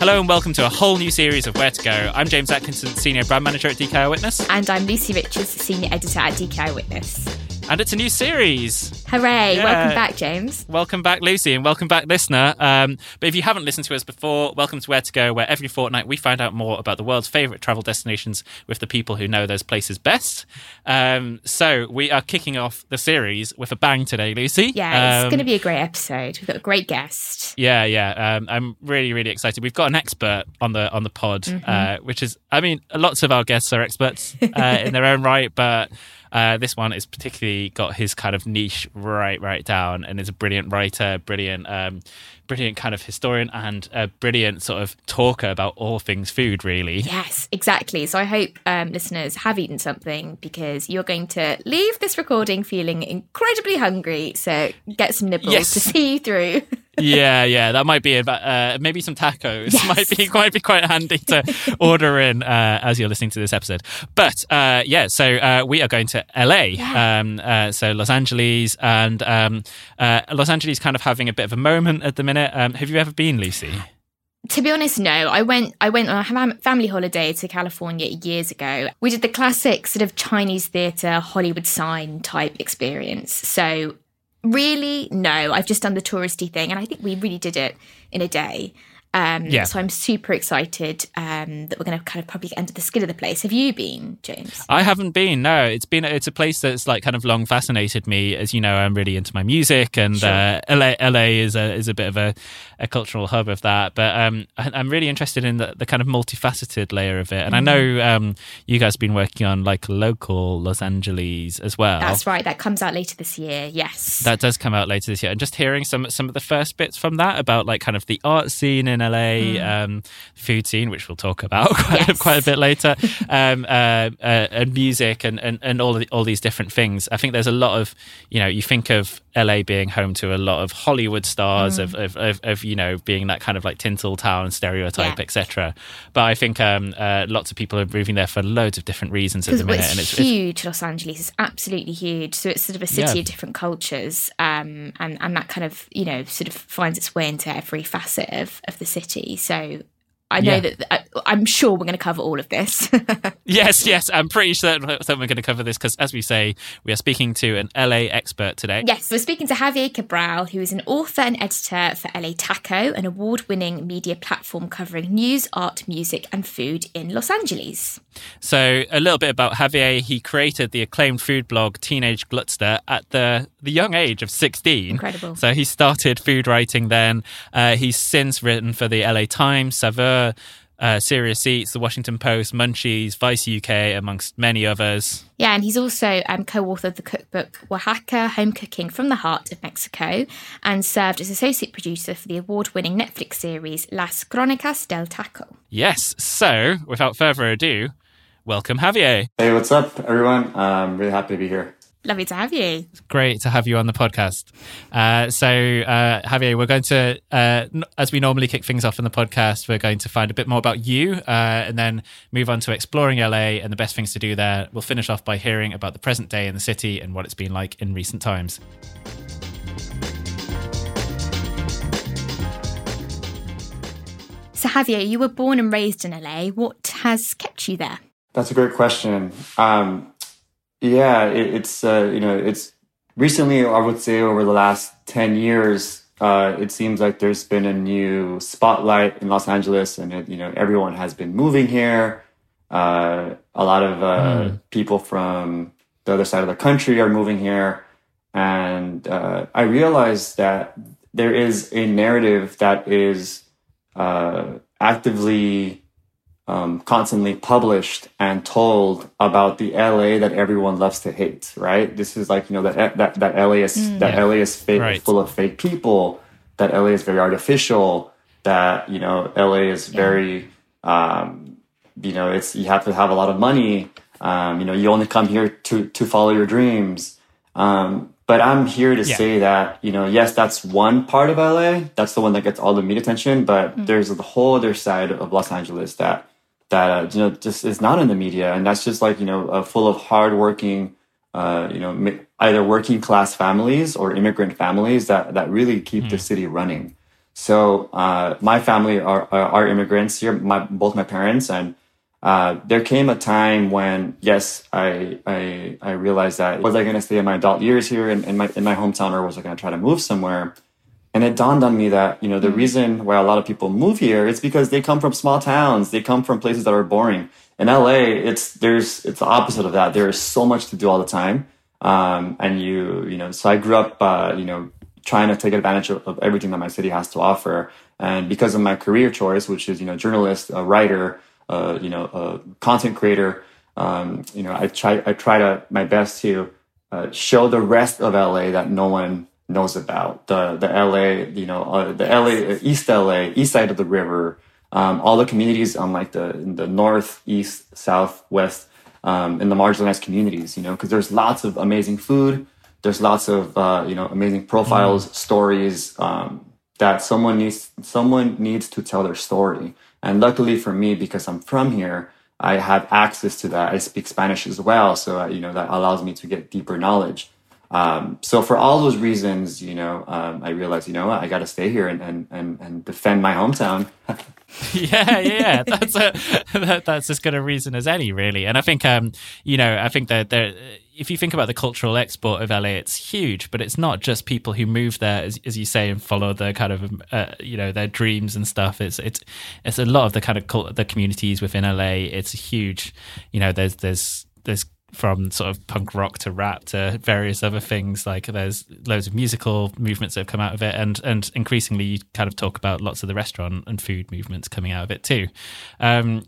Hello and welcome to a whole new series of Where To Go. I'm James Atkinson, Senior Brand Manager at DK Eyewitness. And I'm Lucy Richards, Senior Editor at DK Eyewitness. And it's a new series. Hooray. Yeah. Welcome back, James. Welcome back, Lucy, and welcome back, listener. But if you haven't listened to us before, welcome to Where To Go, where every fortnight we find out more about the world's favourite travel destinations with the people who know those places best. So we are kicking off the series with a bang today, Lucy. Yeah, it's going to be a great episode. We've got a great guest. Yeah. I'm really, really excited. We've got an expert on the pod, which is, I mean, lots of our guests are experts in their own right, but... this one is particularly got his kind of niche right down, and is a brilliant writer, brilliant kind of historian, and a brilliant sort of talker about all things food, really. Yes, exactly. So I hope listeners have eaten something, because you're going to leave this recording feeling incredibly hungry. So get some nibbles to see you through. Yeah, that might be about maybe some tacos. Yes. Might be quite handy to order in as you're listening to this episode. But so we are going to LA, so Los Angeles, and Los Angeles kind of having a bit of a moment at the minute. Have you ever been, Lucy? To be honest, no. I went on a family holiday to California years ago. We did the classic sort of Chinese theatre, Hollywood sign type experience. So. Really? No, I've just done the touristy thing, and I think we really did it in a day. So I'm super excited that we're going to kind of probably get under the skin of the place. Have you been, James? I haven't been, no. It's a place that's like kind of long fascinated me. As you know, I'm really into my music, and sure. LA is a bit of a cultural hub of that. But I'm really interested in the kind of multifaceted layer of it. And I know you guys have been working on like local Los Angeles as well. That's right. That comes out later this year. Yes, that does come out later this year. And just hearing some of the first bits from that about like kind of the art scene in LA, food scene, which we'll talk about quite a bit later, and music and all these different things. I think there's a lot of, you think of LA being home to a lot of Hollywood stars, of being that kind of like Tinseltown town stereotype, etc. But I think lots of people are moving there for loads of different reasons at the minute. And it's huge. Los Angeles is absolutely huge. So it's sort of a city of different cultures, and that kind of sort of finds its way into every facet of the city. So I know that I'm sure we're going to cover all of this. Yes. I'm pretty certain that we're going to cover this because, as we say, we are speaking to an LA expert today. Yes, we're speaking to Javier Cabral, who is an author and editor for LA Taco, an award-winning media platform covering news, art, music and food in Los Angeles. So a little bit about Javier. He created the acclaimed food blog Teenage Glutster at the young age of 16. Incredible. So he started food writing then. He's since written for the LA Times, Saveur, Serious Eats, The Washington Post, Munchies, Vice UK, amongst many others. Yeah, and he's also co-authored the cookbook Oaxaca, Home Cooking from the Heart of Mexico, and served as associate producer for the award-winning Netflix series Las Crónicas del Taco. Yes, so without further ado, welcome Javier. Hey, what's up, everyone? I'm really happy to be here. Lovely to have you. It's great to have you on the podcast. So, Javier, we're going to, as we normally kick things off in the podcast, we're going to find a bit more about you and then move on to exploring LA and the best things to do there. We'll finish off by hearing about the present day in the city and what it's been like in recent times. So, Javier, you were born and raised in LA. What has kept you there? That's a great question. Yeah, it's recently, I would say over the last 10 years, it seems like there's been a new spotlight in Los Angeles and, everyone has been moving here. A lot of people from the other side of the country are moving here. And I realized that there is a narrative that is actively constantly published and told about the LA that everyone loves to hate, right? This is like, that LA is LA is fake, right. Full of fake people, that LA is very artificial, that, LA is very, you have to have a lot of money. You only come here to follow your dreams. But I'm here to say that, yes, that's one part of LA. That's the one that gets all the media attention, but there's the whole other side of Los Angeles that just is not in the media, and that's just like full of hardworking, either working class families or immigrant families that really keep the city running. So my family are immigrants here, both my parents, and there came a time when I realized that was I going to stay in my adult years here in my hometown, or was I going to try to move somewhere? And it dawned on me that, the reason why a lot of people move here is because they come from small towns. They come from places that are boring. In LA, it's the opposite of that. There is so much to do all the time. So I grew up, trying to take advantage of everything that my city has to offer. And because of my career choice, which is, journalist, a writer, content creator, I try my best to show the rest of LA that no one knows about, the LA, the LA, East LA, east side of the river, all the communities on like the north, east, south, west, in the marginalized communities, because there's lots of amazing food, there's lots of amazing profiles, stories, that someone needs to tell their story. And luckily for me, because I'm from here, I have access to that. I speak Spanish as well, so that allows me to get deeper knowledge. So for all those reasons, I realized, I got to stay here and defend my hometown. Yeah. That's as good a reason as any, really. And I think, I think that if you think about the cultural export of LA, it's huge, but it's not just people who move there, as you say, and follow their kind of, their dreams and stuff. It's a lot of the kind of the communities within LA. It's huge, there's from sort of punk rock to rap to various other things. Like there's loads of musical movements that have come out of it. And increasingly you kind of talk about lots of the restaurant and food movements coming out of it too.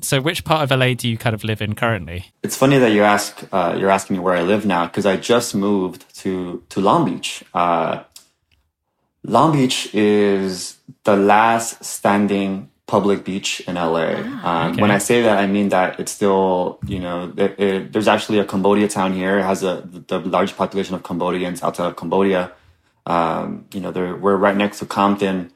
So which part of LA do you kind of live in currently? It's funny that you you're asking me where I live now, because I just moved to Long Beach. Long Beach is the last standing public beach in LA. Okay. When I say that, I mean that it's still, there's actually a Cambodia town here. It has the large population of Cambodians outside of Cambodia. We're right next to Compton.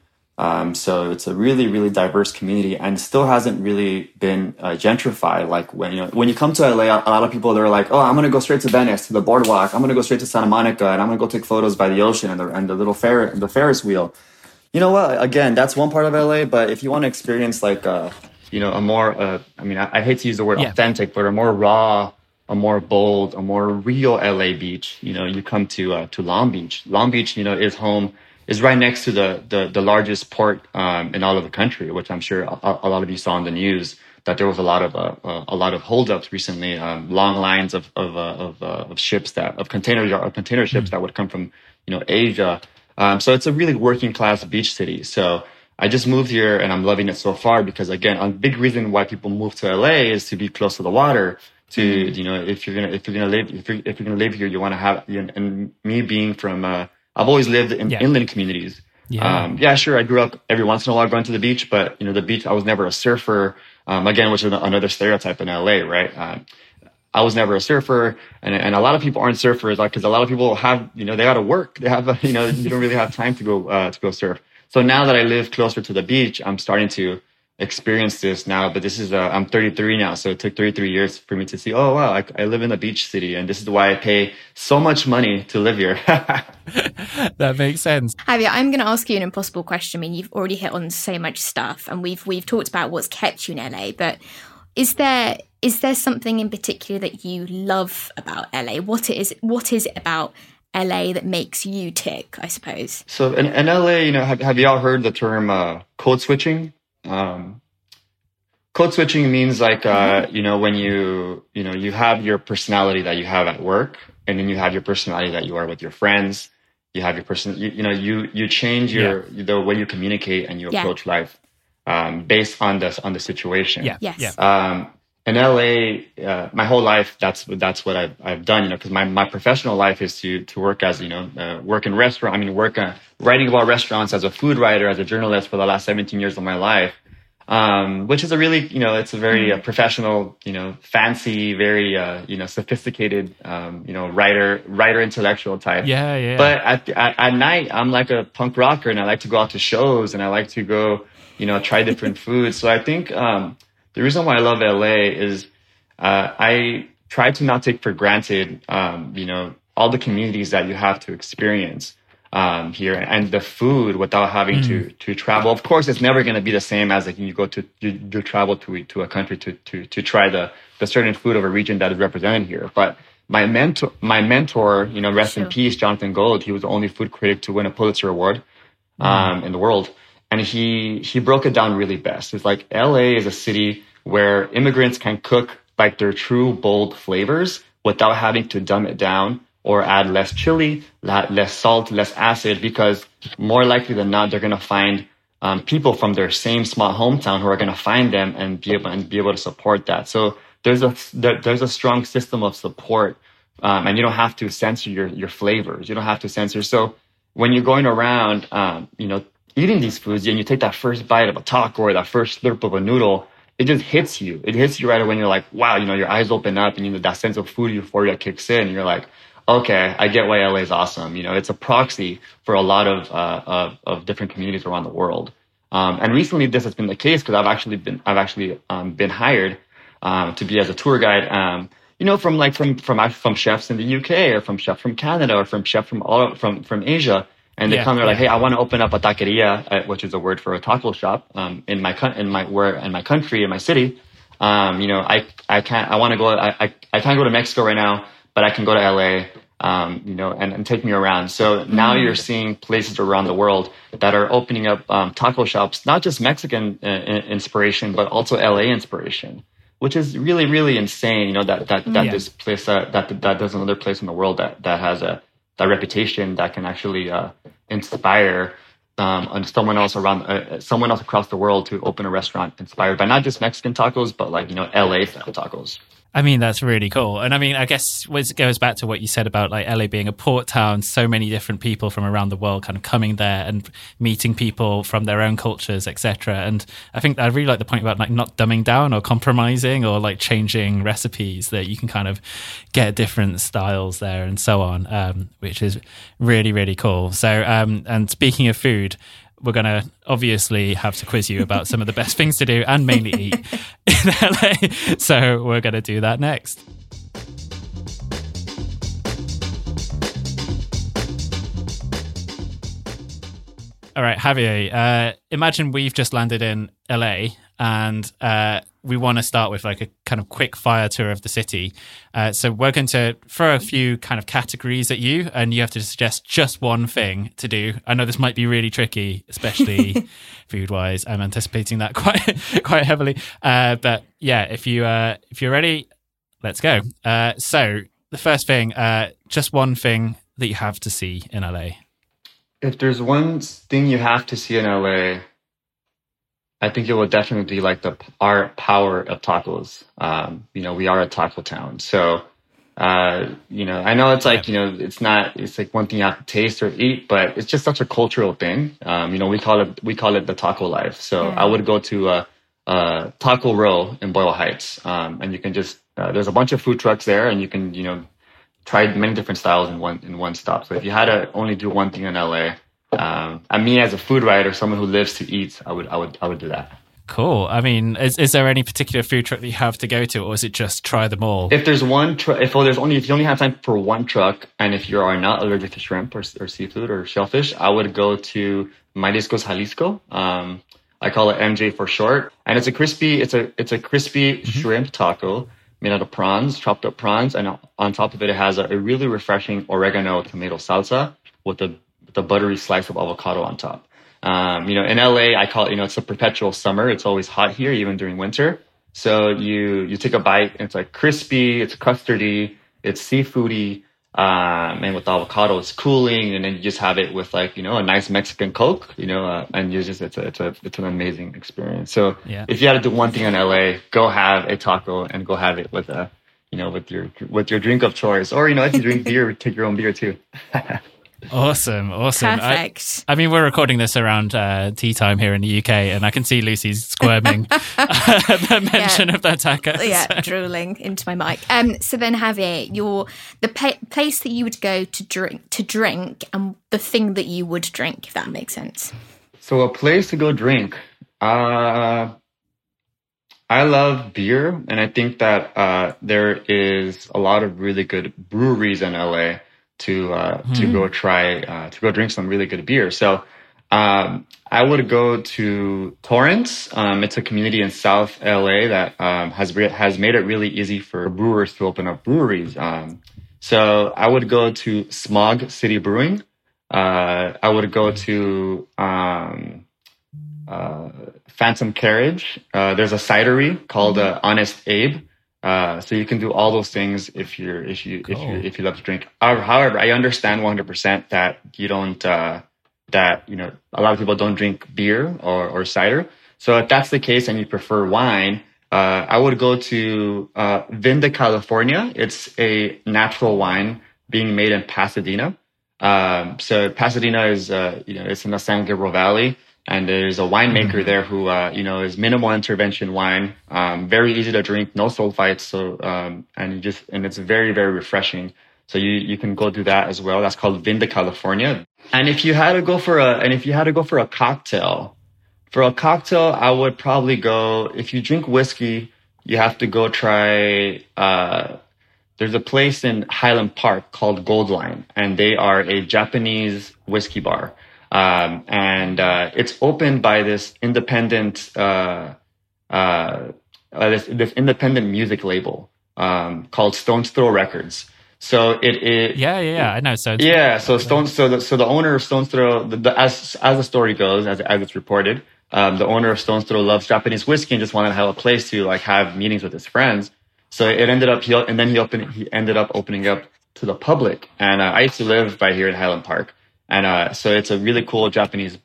So it's a really, really diverse community, and still hasn't really been gentrified. Like when you come to LA, a lot of people, they're like, oh, I'm going to go straight to Venice, to the boardwalk. I'm going to go straight to Santa Monica, and I'm going to go take photos by the ocean and the little Ferris wheel. You know what? Again, that's one part of LA, but if you want to experience like a more, I hate to use the word authentic, but a more raw, a more bold, a more real LA beach, you come to Long Beach. Long Beach, is right next to the largest port in all of the country, which I'm sure a lot of you saw on the news that there was a lot of holdups recently, long lines of ships container ships that would come from Asia. So it's a really working class beach city. So I just moved here and I'm loving it so far, because again, a big reason why people move to LA is to be close to the water. To if you're gonna live here, you want to have. And me being from, I've always lived in inland communities. Yeah. Sure. I grew up every once in a while going to the beach, but the beach. I was never a surfer. Again, which is another stereotype in LA, right? I was never a surfer, and a lot of people aren't surfers, like, because a lot of people have, you know, they got to work. They have, you know, you don't really have time to go surf. So now that I live closer to the beach, I'm starting to experience this now. But this is, I'm 33 now, so it took 33 years for me to see, oh, wow, I live in a beach city, and this is why I pay so much money to live here. That makes sense. Javier, I'm going to ask you an impossible question. I mean, you've already hit on so much stuff, and we've talked about what's kept you in LA, but is there something in particular that you love about LA? What is it about LA that makes you tick, I suppose? So in LA, you know, have you all heard the term code switching? Code switching means like, you know, when you know, you have your personality that you have at work, and then you have your personality that you are with your friends. You have your person, you change your, the way you communicate and you approach life, based on the situation. Yeah. Yes. Yeah. In LA, my whole life, that's what I've done, you know, because my professional life is to work as, you know, work in restaurant. I mean, writing about restaurants as a food writer, as a journalist for the last 17 years of my life, which is a really, you know, it's a very professional, you know, fancy, very, you know, sophisticated, you know, writer intellectual type. Yeah, yeah. But at night, I'm like a punk rocker, and I like to go out to shows, and I like to go, you know, try different foods. So I think... the reason why I love LA is I try to not take for granted, you know, all the communities that you have to experience here, and the food without having to travel. Of course, it's never going to be the same as like you go to you travel to a country to try the certain food of a region that is represented here. But my mentor, you know, rest in peace, Jonathan Gold. He was the only food critic to win a Pulitzer Award in the world. And he broke it down really best. It's like LA is a city where immigrants can cook like their true bold flavors without having to dumb it down or add less chili, less salt, less acid, because more likely than not, they're going to find people from their same small hometown who are going to find them and be able to support that. So there's a strong system of support, and you don't have to censor your flavors. You don't have to censor. So when you're going around, you know, eating these foods, and you take that first bite of a taco or that first slurp of a noodle, it just hits you. It hits you right away. You're like, wow, you know, your eyes open up, and you know that sense of food euphoria kicks in. And you're like, okay, I get why LA is awesome. You know, it's a proxy for a lot of different communities around the world. And recently, this has been the case because I've actually been hired to be as a tour guide. You know, from chefs in the UK, or from chef from Canada, or from chef from Asia. And they come, they're like, hey, I want to open up a taqueria, which is a word for a taco shop, in my city. You know, I can't go to Mexico right now, but I can go to LA, you know, and take me around. So now you're seeing places around the world that are opening up taco shops, not just Mexican inspiration, but also LA inspiration, which is really, really insane. You know, that this place, that there's another place in the world that has that reputation that can actually inspire someone else across the world to open a restaurant inspired by not just Mexican tacos, but like, you know, LA style tacos. I mean, that's really cool. And I mean, I guess it goes back to what you said about like LA being a port town, so many different people from around the world kind of coming there and meeting people from their own cultures, etc. And I think I really like the point about like not dumbing down or compromising or like changing recipes, that you can kind of get different styles there and so on, which is really, really cool. So, and speaking of food, we're going to obviously have to quiz you about some of the best things to do and mainly eat in LA. So we're going to do that next. All right, Javier, imagine we've just landed in LA and we want to start with like a kind of quick fire tour of the city. So we're going to throw a few kind of categories at you and you have to suggest just one thing to do. I know this might be really tricky, especially food wise. I'm anticipating that quite heavily. But yeah, if you're ready, let's go. So the first thing, just one thing that you have to see in LA. If there's one thing you have to see in LA, I think it will definitely be like our power of tacos. You know, we are a taco town. So, you know, I know it's like, you know, it's like one thing you have to taste or eat, but it's just such a cultural thing. You know, we call it the taco life. So I would go to Taco Row in Boyle Heights. And you can just, there's a bunch of food trucks there, and you can, you know, try many different styles in one stop. So if you had to only do one thing in LA, I mean, as a food writer, someone who lives to eat, I would do that. Cool. I mean, is there any particular food truck that you have to go to, or is it just try them all? If there's one truck, if you only have time for one truck, and if you are not allergic to shrimp or seafood or shellfish, I would go to Mariscos Jalisco. I call it MJ for short, and it's a crispy mm-hmm. shrimp taco made out of prawns, chopped up prawns, and on top of it, it has a really refreshing oregano tomato salsa with a buttery slice of avocado on top. You know, in LA, I call it, you know, it's a perpetual summer. It's always hot here, even during winter. So you take a bite, and it's like crispy, it's custardy, it's seafoody, and with avocado, it's cooling. And then you just have it with, like, you know, a nice Mexican Coke, you know, and you just, it's an amazing experience. So yeah. If you had to do one thing in LA, go have a taco and go have it with a, you know, with your drink of choice, or, you know, if you drink beer, take your own beer too. Awesome. Perfect. I mean, we're recording this around tea time here in the UK, and I can see Lucy's squirming at the mention of that taco. Yeah, drooling into my mic. So then, Javier, the place that you would go to drink, and the thing that you would drink, if that makes sense. So a place to go drink. I love beer, and I think that there is a lot of really good breweries in LA. To go drink some really good beer. So I would go to Torrance. It's a community in South LA that has made it really easy for brewers to open up breweries. So I would go to Smog City Brewing. I would go to Phantom Carriage. There's a cidery called Honest Abe. So you can do all those things if you love to drink. However, I understand 100% that you don't, that, you know, a lot of people don't drink beer or cider. So if that's the case and you prefer wine, I would go to, Vinda California. It's a natural wine being made in Pasadena. So Pasadena is, you know, it's in the San Gabriel Valley. And there's a winemaker there who, you know, is minimal intervention wine, very easy to drink, no sulfites. So, and it's very, very refreshing. So you can go do that as well. That's called Vinda California. And if you had to go for a cocktail, I would probably go, if you drink whiskey, you have to go try, there's a place in Highland Park called Gold Line, and they are a Japanese whiskey bar. And it's opened by this independent, this independent music label, called Stone's Throw Records. So it yeah, I know. So the owner of Stone's Throw, as the story goes, as it's reported, the owner of Stone's Throw loves Japanese whiskey and just wanted to have a place to, like, have meetings with his friends. So it ended up, he ended up opening up to the public. And I used to live by here in Highland Park. And so it's a really cool Japanese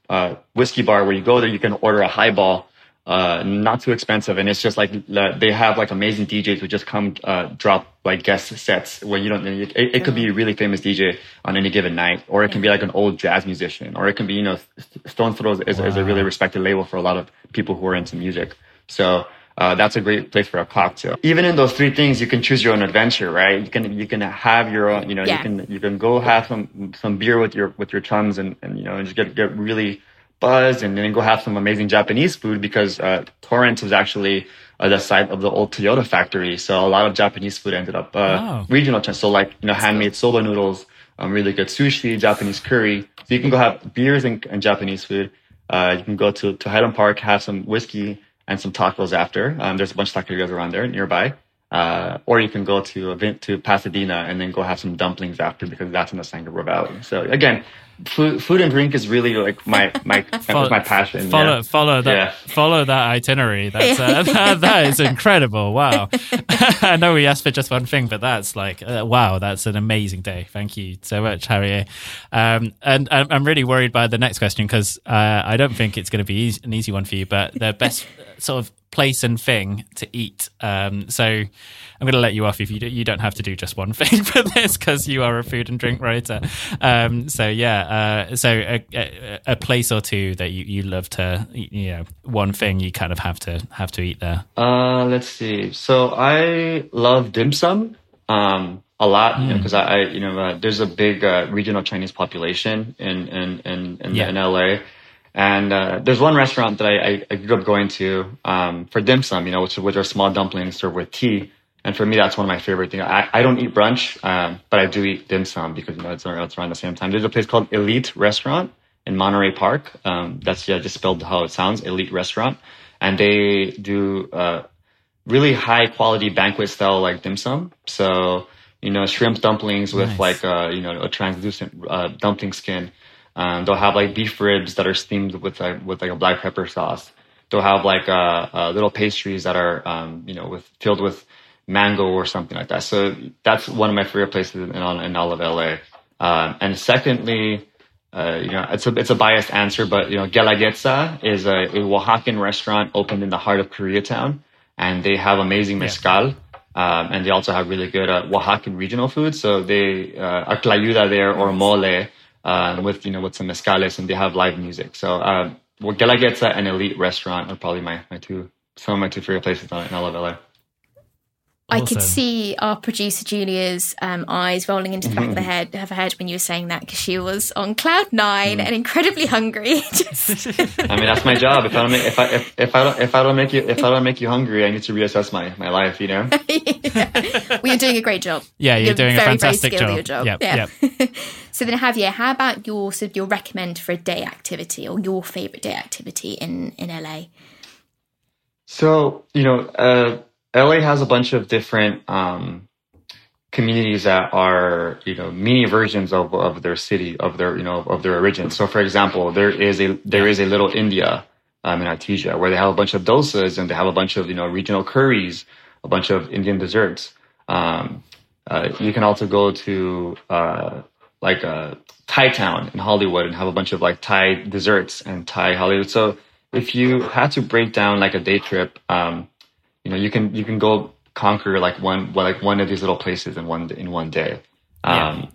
whiskey bar where you go there, you can order a highball, not too expensive. And it's just like they have, like, amazing DJs who just come drop, like, guest sets where you don't. It could be a really famous DJ on any given night, or it can be like an old jazz musician, or it can be, you know, Stone's Throw is a really respected label for a lot of people who are into music. So that's a great place for a cocktail. Even in those three things, you can choose your own adventure, right? You can have your own, you know, you can go have some beer with your chums and you know, and just get really buzzed, and then go have some amazing Japanese food, because Torrance was actually the site of the old Toyota factory. So a lot of Japanese food ended up regional. So, like, you know, handmade soba noodles, really good sushi, Japanese curry. So you can go have beers and Japanese food. You can go to Highland Park, have some whiskey and some tacos after. There's a bunch of taquerias around there nearby. Or you can go to Pasadena and then go have some dumplings after, because that's in the San Gabriel Valley. So again, food and drink is really, like, my passion. Follow that itinerary. That's that is incredible. Wow. I know we asked for just one thing, but that's like wow, that's an amazing day. Thank you so much, Javier. And I'm really worried by the next question, because I don't think it's going to be an easy one for you. But the best sort of place and thing to eat. So I'm going to let you off if you don't have to do just one thing for this, because you are a food and drink writer. So a place or two that you love to, you know, one thing you kind of have to eat there. Let's see. So I love dim sum. A lot, because there's a big regional Chinese population in LA, and there's one restaurant that I grew up going to for dim sum, which are small dumplings served with tea, and for me that's one of my favorite things. I don't eat brunch, but I do eat dim sum because it's around the same time. There's a place called Elite Restaurant in Monterey Park. That's just spelled how it sounds, Elite Restaurant, and they do really high quality banquet style like dim sum. So shrimp dumplings with a translucent dumpling skin. They'll have like beef ribs that are steamed with a black pepper sauce. They'll have little pastries that are filled with mango or something like that. So that's one of my favorite places in all of LA. And secondly, it's a biased answer, but Guelaguetza is a Oaxacan restaurant opened in the heart of Koreatown, and they have amazing mezcal. Yeah. And they also have really good Oaxacan regional food. So they are tlayuda there or mole with some mezcales, and they have live music. So Guelaguetza and Elite Restaurant are probably some of my two favorite places in all of LA. I could see our producer Julia's eyes rolling into the back of her head when you were saying that, because she was on cloud nine and incredibly hungry. I mean, that's my job. If I don't make you hungry, I need to reassess my life. Yeah. Well, you're doing a great job. Yeah, you're doing a fantastic job. Very skilled at your job. Yep. So then, Javier, how about your sort of your recommend for a day activity or your favorite day activity in LA? So LA has a bunch of different communities that are, mini versions of their city, of their origin. So, for example, there is a Little India in Artesia, where they have a bunch of dosas, and they have a bunch of regional curries, a bunch of Indian desserts. You can also go to Thai Town in Hollywood and have a bunch of Thai desserts and Thai Hollywood. So, if you had to break down a day trip, you can go conquer one of these little places in one day. And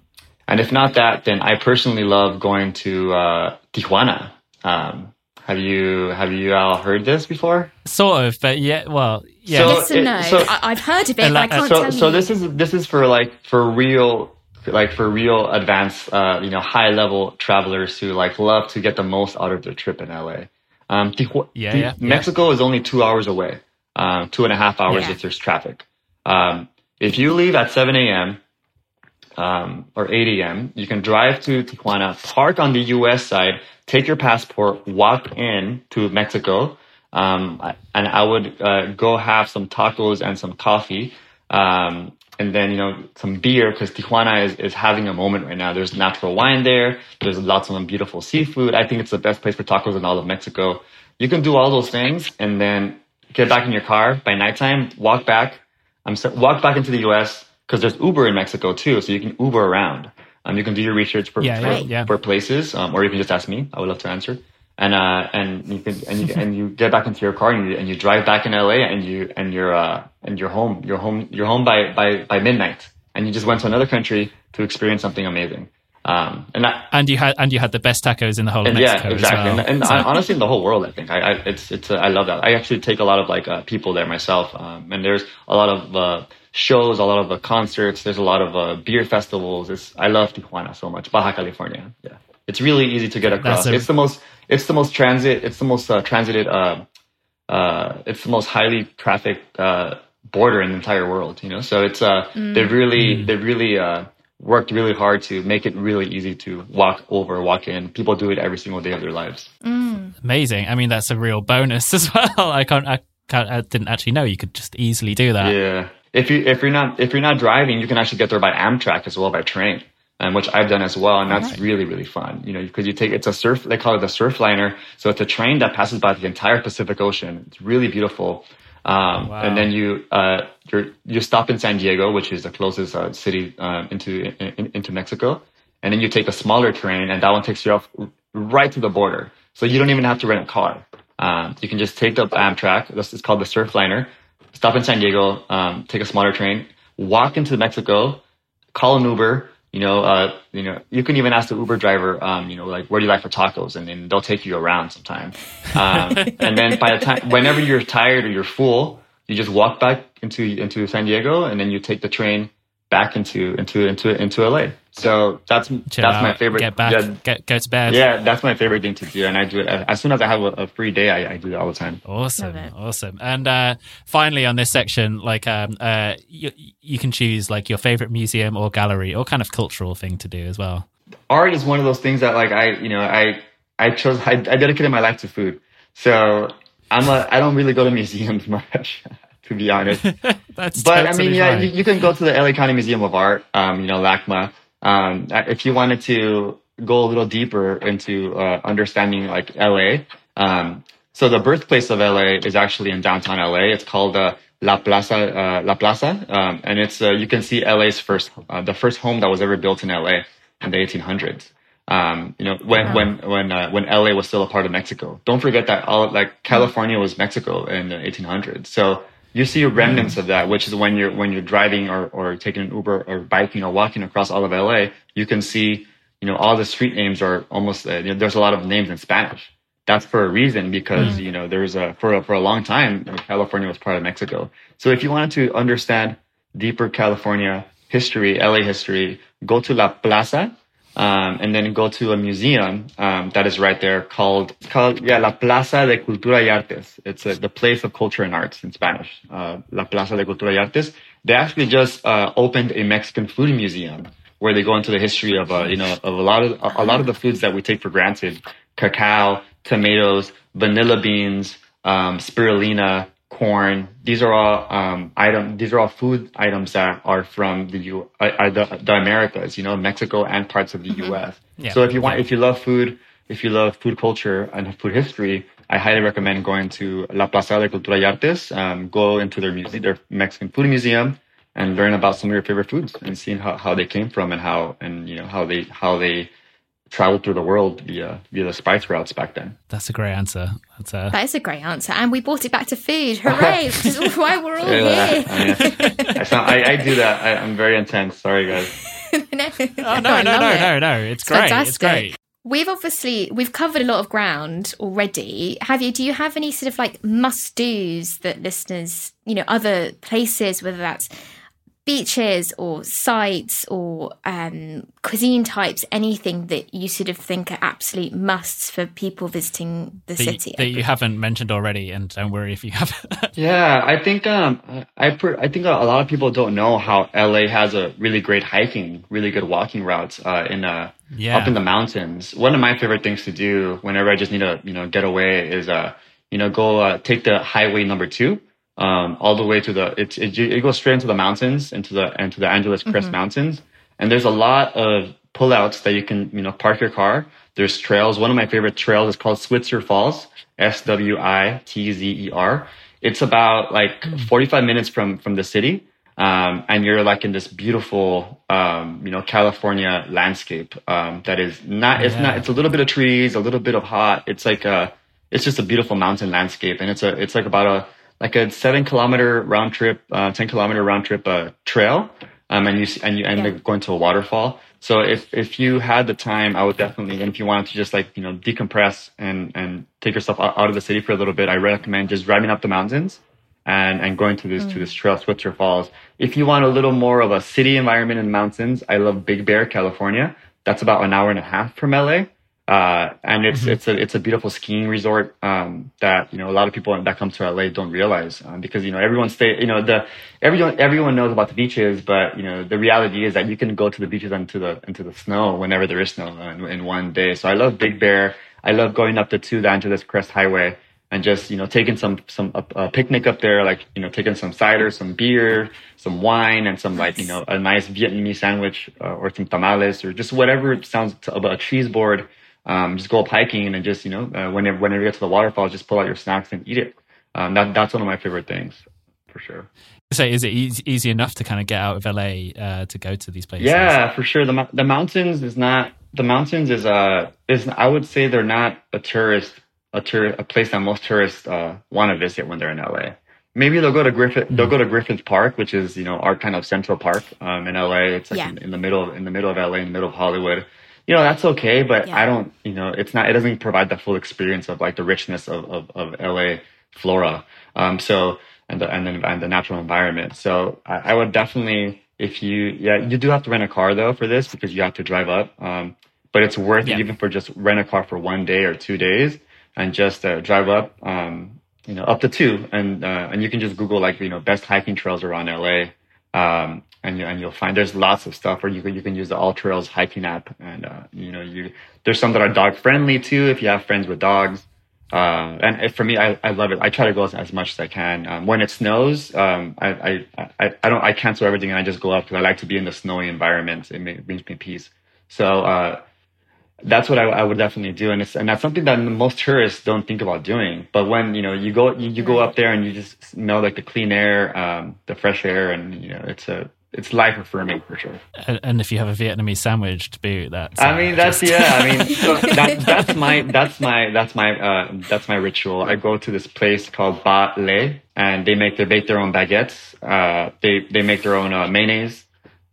if not that, then I personally love going to Tijuana. Have you all heard this before? Sort of, but yeah, well, yeah. So yes and no. I've heard of it, but I can't tell you. So this is for real advanced high level travelers who love to get the most out of their trip in LA. Mexico is only 2 hours away. 2.5 hours if there's traffic. If you leave at 7 a.m. Or 8 a.m., you can drive to Tijuana, park on the U.S. side, take your passport, walk in to Mexico, and I would go have some tacos and some coffee, and then some beer, because Tijuana is having a moment right now. There's natural wine there. There's lots of beautiful seafood. I think it's the best place for tacos in all of Mexico. You can do all those things, and then get back in your car by nighttime, walk back into the U.S. because there's Uber in Mexico too, so you can Uber around. You can do your research for places, or you can just ask me. I would love to answer. And you get back into your car and you drive back in LA and you're home by midnight, and you just went to another country to experience something amazing. And you had the best tacos in the whole of Mexico. Yeah, exactly. As well. And honestly, in the whole world, I think I love that. I actually take a lot of people there myself. And there's a lot of shows, a lot of concerts. There's a lot of beer festivals. I love Tijuana so much, Baja California. Yeah, it's really easy to get across. It's the most highly trafficked border in the entire world. So it's they really worked really hard to make it really easy to walk in. People do it every single day of their lives. Amazing. I mean, that's a real bonus as well. I didn't actually know you could just easily do that. Yeah. If you're not driving, you can actually get there by Amtrak as well, by train, which I've done as well, and that's really, really fun. Because they call it the surf liner. So it's a train that passes by the entire Pacific Ocean. It's really beautiful. And then you stop in San Diego, which is the closest city into Mexico, and then you take a smaller train, and that one takes you off right to the border. So you don't even have to rent a car. You can just take the Amtrak. It's called the Surfliner. Stop in San Diego, take a smaller train, walk into Mexico, call an Uber. You can even ask the Uber driver, where do you like for tacos? And then they'll take you around sometime. And then by the time, whenever you're tired or you're full, you just walk back into San Diego, and then you take the train back into LA. So that's my favorite. Get back, go to bed. Yeah, that's my favorite thing to do, and I do it as soon as I have a free day. I do it all the time. Awesome. And finally, on this section, you can choose your favorite museum or gallery or kind of cultural thing to do as well. Art is one of those things that I dedicated my life to food, so I don't really go to museums much. To be honest. You can go to the LA County Museum of Art, LACMA. If you wanted to go a little deeper into understanding LA. So the birthplace of LA is actually in downtown LA. It's called La Plaza. And it's you can see LA's the first home that was ever built in LA in the 1800s. When LA was still a part of Mexico. Don't forget that California was Mexico in the 1800s. So you see remnants of that, which is when you're driving or taking an Uber or biking or walking across all of LA, you can see, all the street names are almost, there's a lot of names in Spanish. That's for a reason because, there's for a long time, California was part of Mexico. So if you wanted to understand deeper California history, LA history, go to La Plaza, and then go to a museum that is right there called La Plaza de Cultura y Artes. It's the place of culture and arts in Spanish, La Plaza de Cultura y Artes. They actually just opened a Mexican food museum where they go into the history of a lot of the foods that we take for granted: cacao, tomatoes, vanilla beans, spirulina, corn. These are all food items that are from the Americas, Mexico and parts of the US. Yeah. So if you love food, if you love food culture and food history, I highly recommend going to La Plaza de Cultura y Artes. Go into their Mexican food museum and learn about some of your favorite foods and seeing how they came from and how they traveled through the world via the spice routes back then. That's a great answer. That is a great answer. And we brought it back to food. Hooray! Which is why we're all here. I do that. I'm very intense. Sorry, guys. No. It's great. Fantastic. It's great. We've covered a lot of ground already. Javier, do you have any sort of must-dos that listeners, other places, whether that's beaches or sites or cuisine types, anything that you sort of think are absolute musts for people visiting the city that you haven't mentioned already? And don't worry if you have. Yeah, I think I think a lot of people don't know how LA has a really great hiking, really good walking routes up in the mountains. One of my favorite things to do whenever I just need to get away is go take the highway number 2. All the way to it goes straight into the mountains, into the Angeles Crest Mountains. And there's a lot of pullouts that you can, park your car. There's trails. One of my favorite trails is called Switzer Falls, Switzer. It's about 45 minutes from the city. And you're in this beautiful, California landscape. That is not, it's a little bit of trees, a little bit of hot. It's it's just a beautiful mountain landscape. And it's about a 10 kilometer round trip trail, and you end up going to a waterfall. So if you had the time, I would definitely, and if you wanted to just decompress and take yourself out of the city for a little bit, I recommend just driving up the mountains and going to this trail, Switzer Falls. If you want a little more of a city environment in mountains, I love Big Bear, California. That's about an hour and a half from LA. And it's a beautiful skiing resort that a lot of people that come to LA don't realize because everyone knows about the beaches, but the reality is that you can go to the beaches and into the snow whenever there is snow in one day. So I love Big Bear. I love going up the Angeles Crest Highway and just taking some picnic up there, taking some cider, some beer, some wine, and some a nice Vietnamese sandwich or some tamales or just whatever sounds about a cheese board. Just go up hiking and just, whenever you get to the waterfall, just pull out your snacks and eat it. That's one of my favorite things, for sure. So is it easy enough to kind of get out of LA to go to these places? Yeah, for sure. The mountains is, I would say they're not a tourist a place that most tourists want to visit when they're in LA. Maybe they'll go to Griffith Park, which is, you know, our kind of Central Park in LA. It's like in the middle of LA, in the middle of Hollywood. You know, that's okay, but I don't, you know, it doesn't provide the full experience of like the richness of LA flora. And the natural environment. So I would definitely, you do have to rent a car though for this, because you have to drive up. But it's worth it, even for just rent a car for 1 day or 2 days and just drive up, up to two. And you can just Google best hiking trails around LA. And you'll find there's lots of stuff, or you can use the All Trails hiking app. And, there's some that are dog friendly too, if you have friends with dogs. And for me, I love it. I try to go as much as I can. When it snows, I cancel everything and I just go up, because I like to be in the snowy environment. It brings me peace. So that's what I would definitely do, and that's something that most tourists don't think about doing. But when you go up there and you just smell like the clean air, the fresh air, and it's life affirming for sure. And if you have a Vietnamese sandwich to boot, that's my ritual. I go to this place called Ba Le, and they bake their own baguettes. They make their own mayonnaise,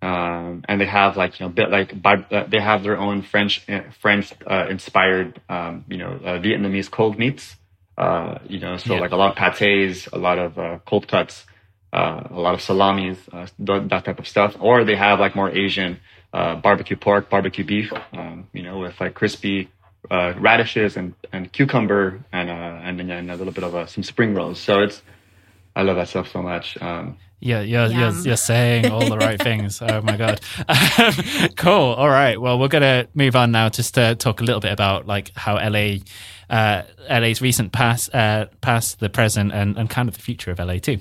and they have they have their own French inspired Vietnamese cold meats. A lot of pâtés, a lot of cold cuts. A lot of salamis, that type of stuff. Or they have more Asian barbecue pork, barbecue beef, with crispy radishes and cucumber and a little bit of some spring rolls. So I love that stuff so much. You're saying all the right things. Oh my God. Cool. All right. Well, we're going to move on now just to talk a little bit about how LA's recent past, the present and kind of the future of LA too.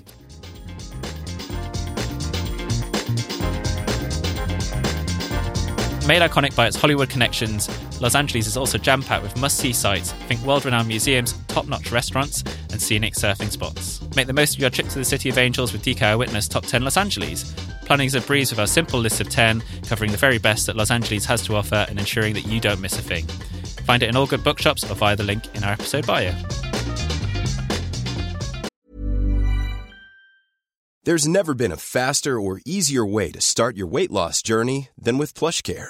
Made iconic by its Hollywood connections, Los Angeles is also jam-packed with must-see sites. Think world-renowned museums, top-notch restaurants, and scenic surfing spots. Make the most of your trip to the City of Angels with DK Eyewitness Top 10 Los Angeles. Planning's a breeze with our simple list of 10, covering the very best that Los Angeles has to offer and ensuring that you don't miss a thing. Find it in all good bookshops or via the link in our episode bio. There's never been a faster or easier way to start your weight loss journey than with PlushCare.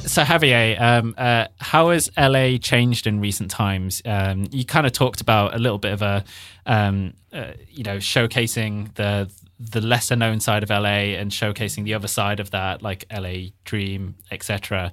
So Javier, how has LA changed in recent times? You kind of talked about a little bit of a, showcasing the lesser known side of LA and showcasing the other side of that, like LA Dream, etc.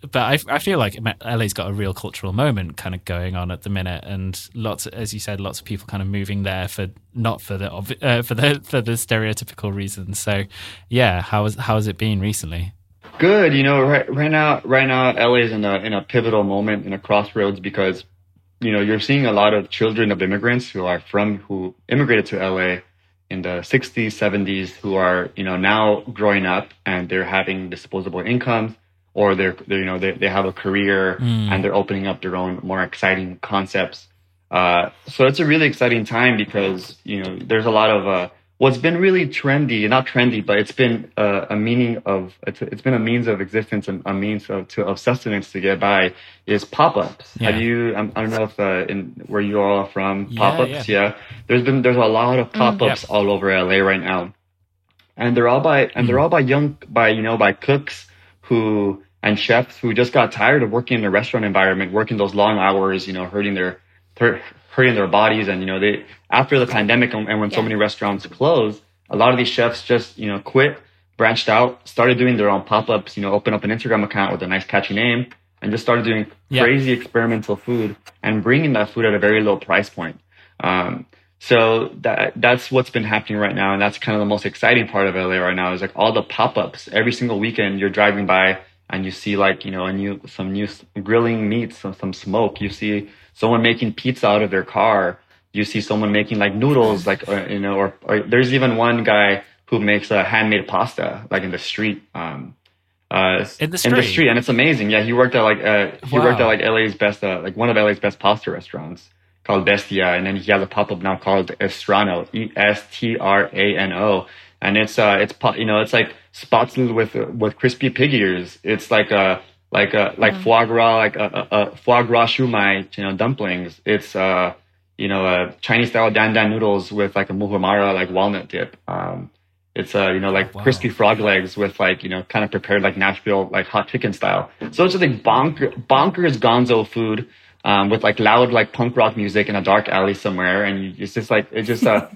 But I feel like LA's got a real cultural moment kind of going on at the minute, and lots of people kind of moving there for the stereotypical reasons. So, yeah, how has it been recently? Good, right now LA is in a pivotal moment, in a crossroads, because you're seeing a lot of children of immigrants who immigrated to LA in the 60s, 70s, who are now growing up and they're having disposable incomes. Or they have a career and they're opening up their own more exciting concepts. So it's a really exciting time, because there's a lot of what's been really a means of sustenance to get by is pop-ups. Yeah. Have you? I don't know if where you all are from. Yeah, pop-ups, yeah. There's a lot of pop-ups all over LA right now, and they're all by cooks and chefs who just got tired of working in a restaurant environment, working those long hours, hurting their hurting their bodies. And, you know, they, after the pandemic and when so many restaurants closed, a lot of these chefs just, you know, quit, branched out, started doing their own pop-ups, you know, open up an Instagram account with a nice catchy name and just started doing crazy experimental food and bringing that food at a very low price point. So that's what's been happening right now. And that's kind of the most exciting part of LA right now is like all the pop-ups. Every single weekend you're driving by and you see like, you know, some new grilling meats, some smoke. You see someone making pizza out of their car. You see someone making like noodles, like, you know, or there's even one guy who makes a handmade pasta like in the street. In the street. And it's amazing. Yeah. He worked at like, worked at like LA's best, like one of LA's best pasta restaurants, called Bestia, and then he has a pop-up now called Estrano, E-S-T-R-A-N-O, and it's like spots with crispy pig ears. It's like foie gras, like a foie gras shumai, you know, dumplings. It's Chinese style dandan noodles with like a muhumara, like walnut dip. Crispy frog legs with like, you know, kind of prepared like Nashville, like hot chicken style. So it's just like bonkers gonzo food. With like loud like punk rock music in a dark alley somewhere, and this is the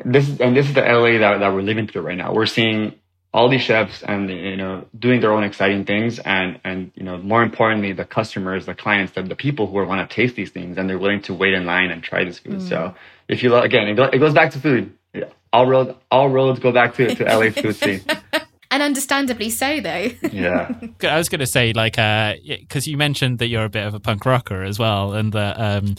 LA that we're living through right now. We're seeing all these chefs and, you know, doing their own exciting things, and you know, more importantly, the customers, the clients, the people who want to taste these things, and they're willing to wait in line and try this food. So if you love, again, it goes back to food. All roads go back to LA food scene. And understandably so, though. Yeah. I was going to say, like, because you mentioned that you're a bit of a punk rocker as well, and that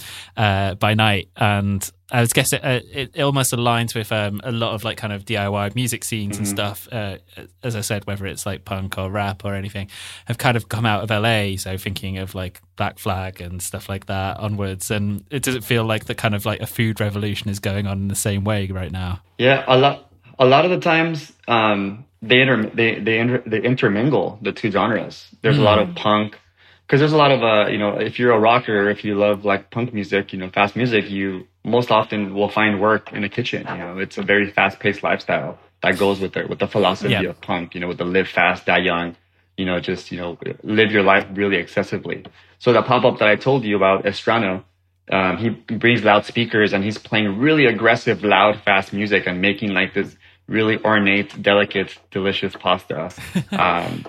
by night, and I was guessing it almost aligns with a lot of like kind of DIY music scenes and stuff. As I said, whether it's like punk or rap or anything, have kind of come out of LA. So thinking of like Black Flag and stuff like that onwards, and it doesn't feel like the kind of like a food revolution is going on in the same way right now. Yeah, a lot of the times. They intermingle the two genres. There's a lot of punk, because there's a lot of if you're a rocker, if you love like punk music, you know, fast music, you most often will find work in a kitchen. You know, it's a very fast-paced lifestyle that goes with the philosophy of punk. You know, with the live fast, die young. You know, just, you know, live your life really excessively. So that pop-up that I told you about, Estrano, he brings loudspeakers and he's playing really aggressive, loud, fast music and making like this really ornate, delicate, delicious pasta.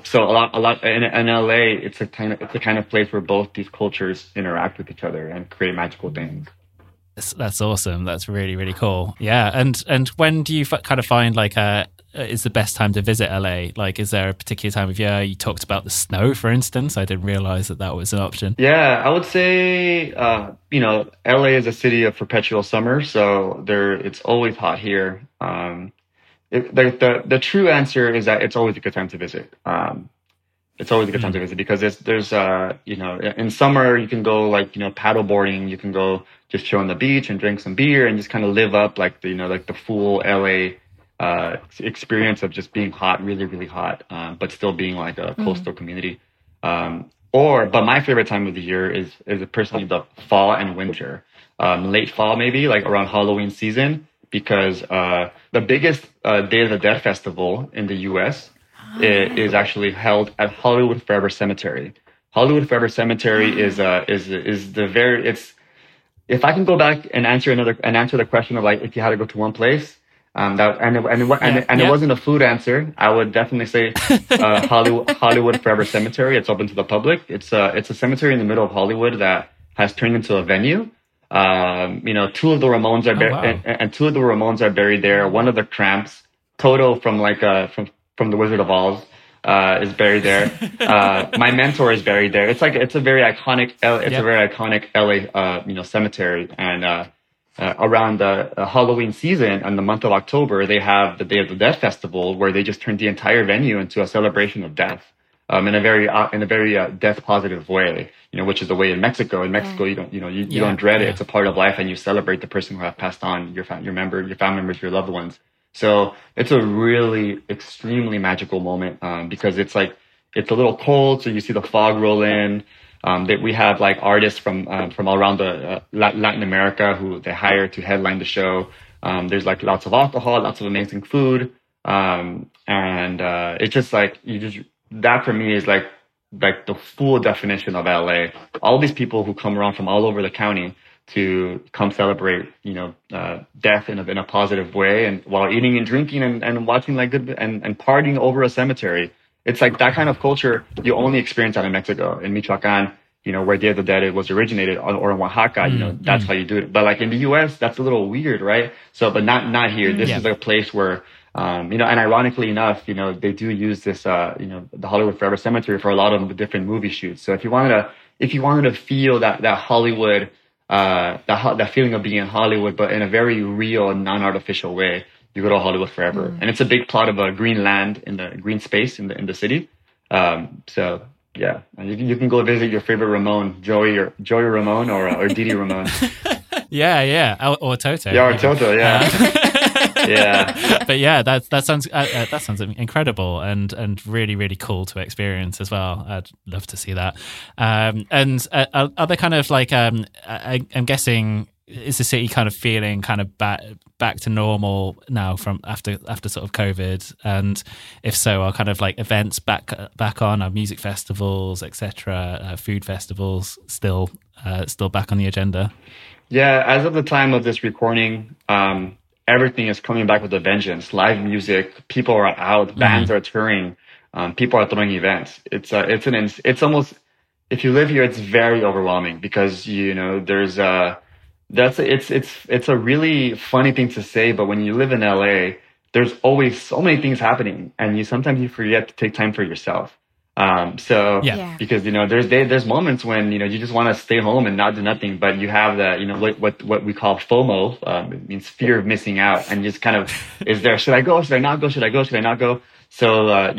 So a lot in LA, it's a kind of place where both these cultures interact with each other and create magical things. That's awesome. That's really, really cool. Yeah. And when do you kind of find like is the best time to visit LA? Like, is there a particular time of year? You talked about the snow, for instance. I didn't realize that was an option. Yeah, I would say, LA is a city of perpetual summer. So it's always hot here. The true answer is that it's always a good time to visit. It's always a good time to visit because there's in summer you can go like, you know, paddle boarding. You can go just chill on the beach and drink some beer and just kind of live up like the, you know, like the full LA experience of just being hot, really, really hot, but still being like a coastal community. But my favorite time of the year is personally the fall and winter, late fall, maybe like around Halloween season. Because the biggest Day of the Dead festival in the U.S. is actually held at Hollywood Forever Cemetery. Hollywood Forever Cemetery if I can go back and answer the question of like if you had to go to one place, it wasn't a food answer, I would definitely say Hollywood Forever Cemetery. It's open to the public. It's a cemetery in the middle of Hollywood that has turned into a venue. Two of the Ramones are buried there. One of the Cramps, Toto from like from the Wizard of Oz, is buried there. My mentor is buried there. It's a very iconic LA cemetery. And around the Halloween season and the month of October, they have the Day of the Dead festival where they just turn the entire venue into a celebration of death. In a very death positive way, you know, which is the way in Mexico. In Mexico, you don't dread it. It's a part of life, and you celebrate the person who has passed on, your family members, your loved ones. So it's a really extremely magical moment because it's like it's a little cold, so you see the fog roll in. That we have like artists from all around the Latin America who they hire to headline the show. There's like lots of alcohol, lots of amazing food, and it's just like you just. That for me is like the full definition of LA. All these people who come around from all over the county to come celebrate, death in a positive way, and while eating and drinking and watching like good and partying over a cemetery. It's like that kind of culture you only experience out in Mexico, in Michoacan, where Dia de los Muertos was originated, or in Oaxaca, that's how you do it. But like in the U.S., that's a little weird, right? So, but not here. This is a place where, and ironically enough, they do use this, the Hollywood Forever Cemetery for a lot of the different movie shoots. So if you wanted to feel that Hollywood, that feeling of being in Hollywood, but in a very real and non-artificial way, you go to Hollywood Forever. And it's a big plot of a green land in the green space in the city. So, and you can go visit your favorite Ramon, Joey Ramone or Didi Ramone. Yeah. Or Toto. Yeah, or Toto, yeah. Yeah. But yeah, that sounds incredible and really, really cool to experience as well. I'd love to see that. And are there kind of like, I'm guessing, is the city kind of feeling kind of back to normal now from after sort of COVID? And if so, are kind of like events back on, our music festivals, etc., food festivals still back on the agenda? Yeah, as of the time of this recording, everything is coming back with a vengeance. Live music, people are out, bands are touring, people are throwing events. It's almost, if you live here, it's very overwhelming because there's it's a really funny thing to say, but when you live in LA, there's always so many things happening, and sometimes you forget to take time for yourself. Because there's moments when you just want to stay home and not do nothing, but you have that what we call FOMO, it means fear of missing out, and just kind of should I go? Should I not go? Should I go? Should I not go? So right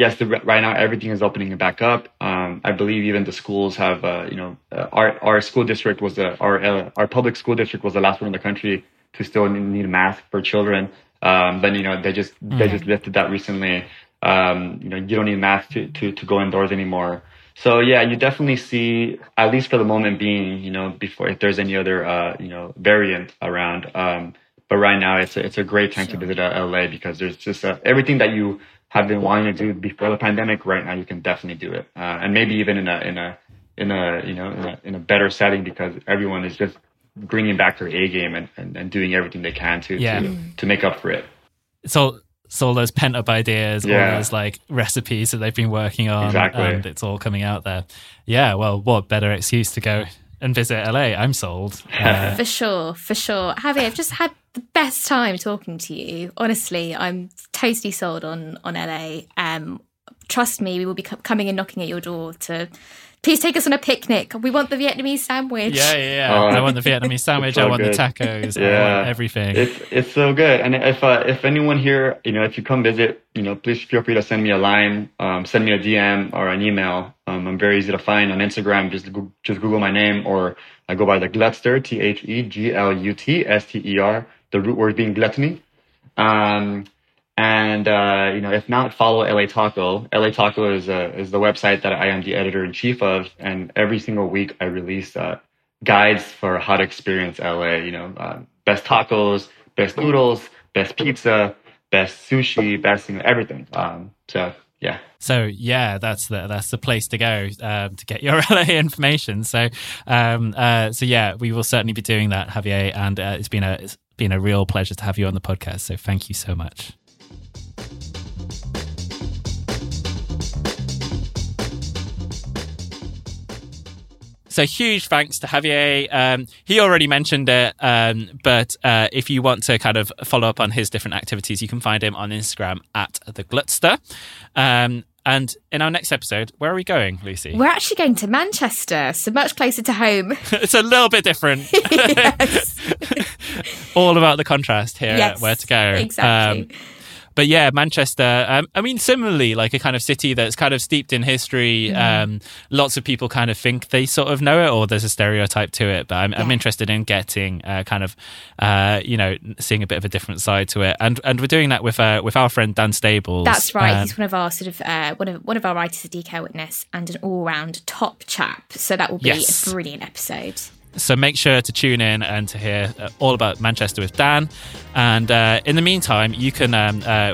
now everything is opening back up. I believe even the schools have, our school district was our public school district was the last one in the country to still need math for children. They just lifted that recently. You don't need math to go indoors anymore. So yeah, you definitely see, at least for the moment being, before, if there's any other variant around. But right now it's a great time to visit LA because there's just everything that you have been wanting to do before the pandemic. Right now, you can definitely do it, and maybe even in a better setting because everyone is just bringing back their A game and doing everything they can to make up for it. So all those pent up ideas, all those like recipes that they've been working on, and it's all coming out there. Yeah, well, what better excuse to go and visit LA? I'm sold. For sure. Javier, I've just had the best time talking to you. Honestly, I'm totally sold on LA. Trust me, we will be coming and knocking at your door to please take us on a picnic. We want the Vietnamese sandwich. Yeah. I want the Vietnamese sandwich. So I want the tacos. Yeah. I want everything. It's so good. And if anyone here, if you come visit, please feel free to send me a line, send me a DM or an email. I'm very easy to find on Instagram. Just Google my name, or I go by the Glutster, TheGlutster, the root word being gluttony. If not, follow LA Taco. LA Taco is the website that I am the editor-in-chief of, and every single week I release guides for how to experience LA, best tacos, best noodles, best pizza, best sushi, best everything. So that's the place to go to get your LA information. So we will certainly be doing that, Javier, and it's been a real pleasure to have you on the podcast. So thank you so much. So huge thanks to Javier. He already mentioned it, but if you want to kind of follow up on his different activities, you can find him on Instagram at The Glutster. And in our next episode, where are we going, Lucy? We're actually going to Manchester, so much closer to home. It's a little bit different. All about the contrast here at Where To Go. Exactly. But yeah, Manchester, similarly, like a kind of city that's kind of steeped in history. Lots of people kind of think they sort of know it, or there's a stereotype to it. But I'm interested in getting seeing a bit of a different side to it. And we're doing that with our friend Dan Stables. That's right. He's one of our sort of one of our writers at DK Eyewitness, and an all-round top chap. So that will be a brilliant episode. So make sure to tune in and to hear all about Manchester with Dan. And in the meantime, you can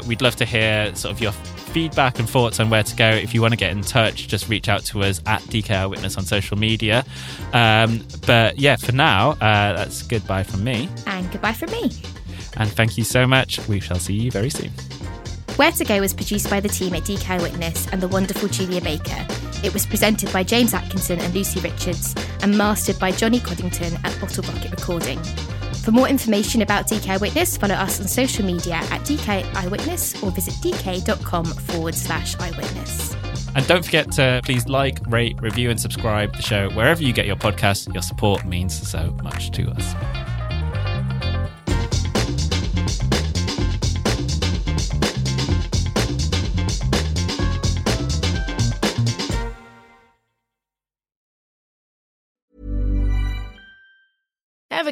we'd love to hear sort of your feedback and thoughts on Where To Go. If you want to get in touch, just reach out to us at DK Eyewitness on social media. But yeah, for now, that's goodbye from me. And goodbye from me. And thank you so much. We shall see you very soon. Where To Go was produced by the team at DK Eyewitness and the wonderful Julia Baker. It was presented by James Atkinson and Lucy Richards and mastered by Johnny Coddington at Bottle Rocket Recording. For more information about DK Eyewitness, follow us on social media at DK Eyewitness or visit dk.com/eyewitness. And don't forget to please like, rate, review and subscribe the show wherever you get your podcasts. Your support means so much to us. Ever